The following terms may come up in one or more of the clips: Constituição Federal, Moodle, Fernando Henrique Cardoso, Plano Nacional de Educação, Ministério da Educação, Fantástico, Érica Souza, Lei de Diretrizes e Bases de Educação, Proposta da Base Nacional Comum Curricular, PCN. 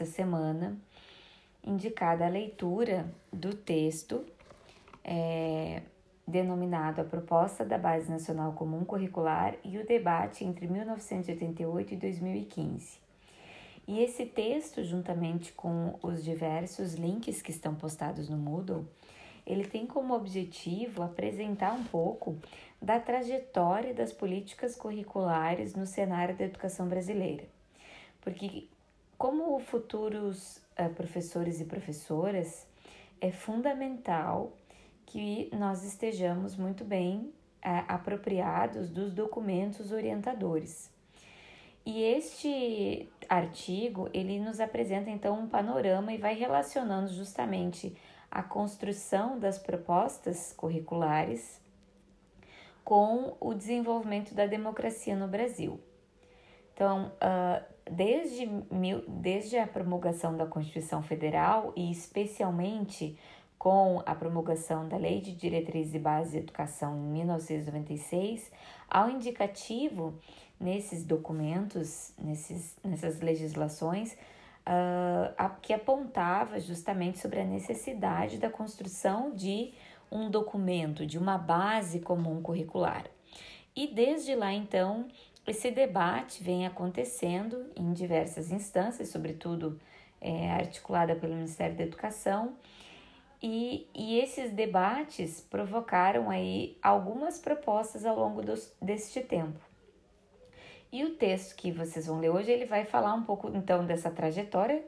nesta semana, indicada a leitura do texto denominado a Proposta da Base Nacional Comum Curricular e o debate entre 1988 e 2015. E esse texto, juntamente com os diversos links que estão postados no Moodle, ele tem como objetivo apresentar um pouco da trajetória das políticas curriculares no cenário da educação brasileira. Porque como futuros professores e professoras, é fundamental que nós estejamos muito bem apropriados dos documentos orientadores. E este artigo, ele nos apresenta então um panorama e vai relacionando justamente a construção das propostas curriculares com o desenvolvimento da democracia no Brasil. Então, desde a promulgação da Constituição Federal e especialmente com a promulgação da Lei de Diretrizes e Bases de Educação em 1996, há um indicativo nesses documentos, nessas legislações, que apontava justamente sobre a necessidade da construção de um documento, de uma base comum curricular. E desde lá, então, esse debate vem acontecendo em diversas instâncias, sobretudo articulada pelo Ministério da Educação, e esses debates provocaram aí algumas propostas ao longo deste tempo. E o texto que vocês vão ler hoje, ele vai falar um pouco, então, dessa trajetória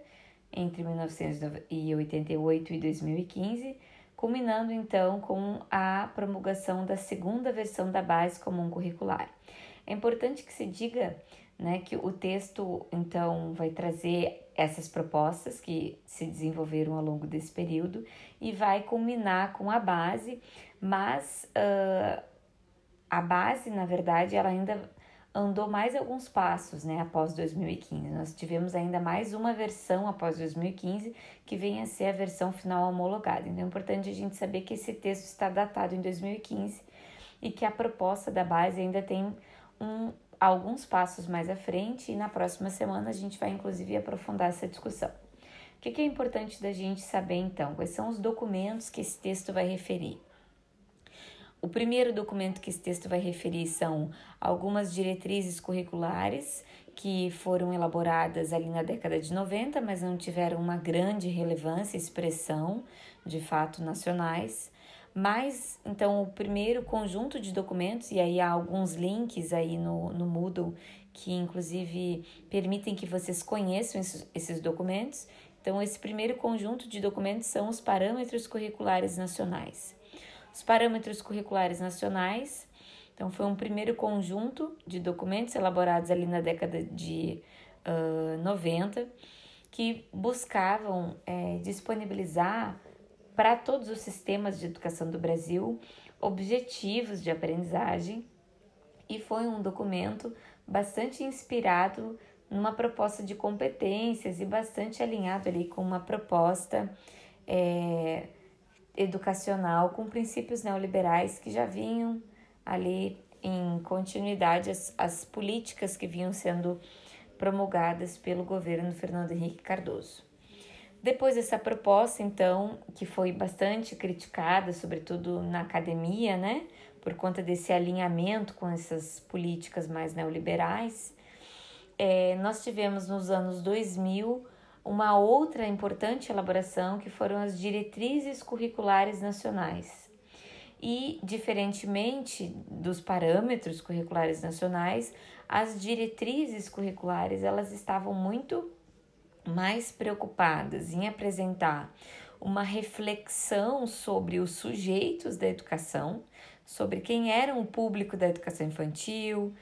entre 1988 e 2015, culminando, então, com a promulgação da segunda versão da Base Comum Curricular. É importante que se diga, né, que o texto, então, vai trazer essas propostas que se desenvolveram ao longo desse período e vai culminar com a base, mas a base, na verdade, ela ainda andou mais alguns passos, né, após 2015. Nós tivemos ainda mais uma versão após 2015, que vem a ser a versão final homologada. Então, é importante a gente saber que esse texto está datado em 2015 e que a proposta da base ainda tem alguns passos mais à frente, e na próxima semana a gente vai inclusive aprofundar essa discussão. O que é importante da gente saber então? Quais são os documentos que esse texto vai referir? O primeiro documento que esse texto vai referir são algumas diretrizes curriculares que foram elaboradas ali na década de 90, mas não tiveram uma grande relevância e expressão de fato nacionais. Mas, então, o primeiro conjunto de documentos, e aí há alguns links aí no Moodle que, inclusive, permitem que vocês conheçam esses documentos. Então, esse primeiro conjunto de documentos são os parâmetros curriculares nacionais. Os parâmetros curriculares nacionais, então, foi um primeiro conjunto de documentos elaborados ali na década de 90, que buscavam disponibilizar para todos os sistemas de educação do Brasil, objetivos de aprendizagem, e foi um documento bastante inspirado numa proposta de competências e bastante alinhado ali com uma proposta educacional com princípios neoliberais que já vinham ali em continuidade às políticas que vinham sendo promulgadas pelo governo Fernando Henrique Cardoso. Depois dessa proposta, então, que foi bastante criticada, sobretudo na academia, né, por conta desse alinhamento com essas políticas mais neoliberais, nós tivemos nos anos 2000 uma outra importante elaboração que foram as diretrizes curriculares nacionais. E, diferentemente dos parâmetros curriculares nacionais, as diretrizes curriculares, elas estavam muito mais preocupadas em apresentar uma reflexão sobre os sujeitos da educação, sobre quem era o público da educação infantil,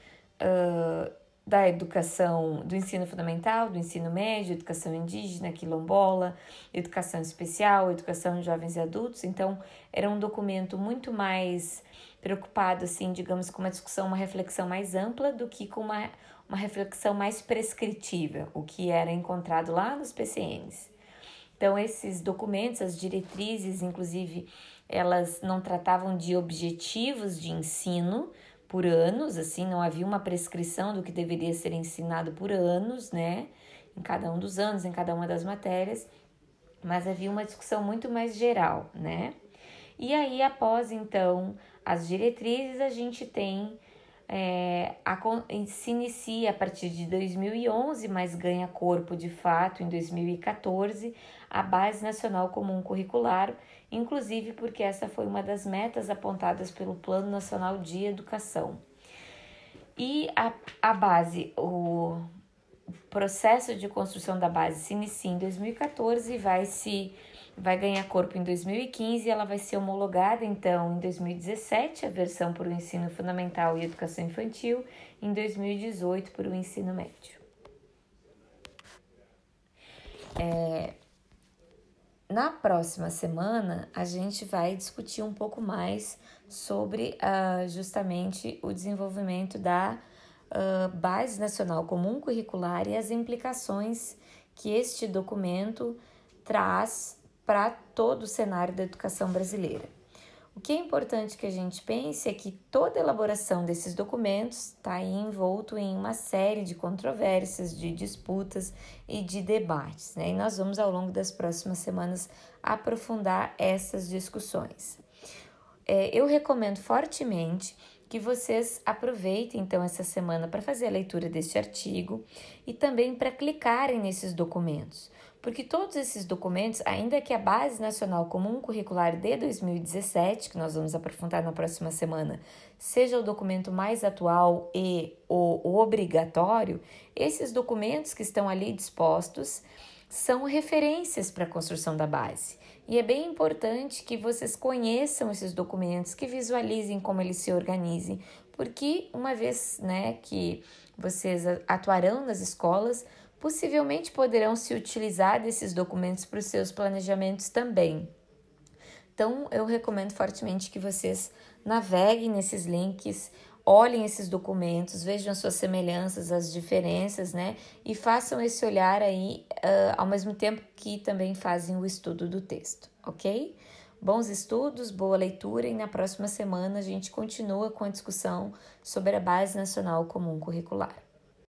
da educação do ensino fundamental, do ensino médio, educação indígena, quilombola, educação especial, educação de jovens e adultos. Então, era um documento muito mais preocupado, assim, digamos, com uma discussão, uma reflexão mais ampla do que com uma reflexão mais prescritiva, o que era encontrado lá nos PCNs. Então, esses documentos, as diretrizes, inclusive, elas não tratavam de objetivos de ensino por anos, assim, não havia uma prescrição do que deveria ser ensinado por anos, né? em cada um dos anos, em cada uma das matérias, mas havia uma discussão muito mais geral, né? E aí, após, então, as diretrizes, a gente tem, se inicia a partir de 2011, mas ganha corpo de fato em 2014, a Base Nacional Comum Curricular, inclusive porque essa foi uma das metas apontadas pelo Plano Nacional de Educação. E o processo de construção da base se inicia em 2014 e vai ganhar corpo em 2015, ela vai ser homologada, então, em 2017, a versão para o ensino fundamental e educação infantil, em 2018 para o ensino médio. Na próxima semana, a gente vai discutir um pouco mais sobre justamente o desenvolvimento da Base Nacional Comum Curricular e as implicações que este documento traz para todo o cenário da educação brasileira. O que é importante que a gente pense é que toda a elaboração desses documentos está envolto em uma série de controvérsias, de disputas e de debates, né? E nós vamos, ao longo das próximas semanas, aprofundar essas discussões. Eu recomendo fortemente que vocês aproveitem, então, essa semana para fazer a leitura deste artigo e também para clicarem nesses documentos, porque todos esses documentos, ainda que a Base Nacional Comum Curricular de 2017, que nós vamos aprofundar na próxima semana, seja o documento mais atual e o obrigatório, esses documentos que estão ali dispostos são referências para a construção da base. E é bem importante que vocês conheçam esses documentos, que visualizem como eles se organizem, porque uma vez, né, que vocês atuarão nas escolas, possivelmente poderão se utilizar desses documentos para os seus planejamentos também. Então, eu recomendo fortemente que vocês naveguem nesses links, olhem esses documentos, vejam as suas semelhanças, as diferenças, né? E façam esse olhar aí, ao mesmo tempo que também fazem o estudo do texto, ok? Bons estudos, boa leitura e na próxima semana a gente continua com a discussão sobre a Base Nacional Comum Curricular.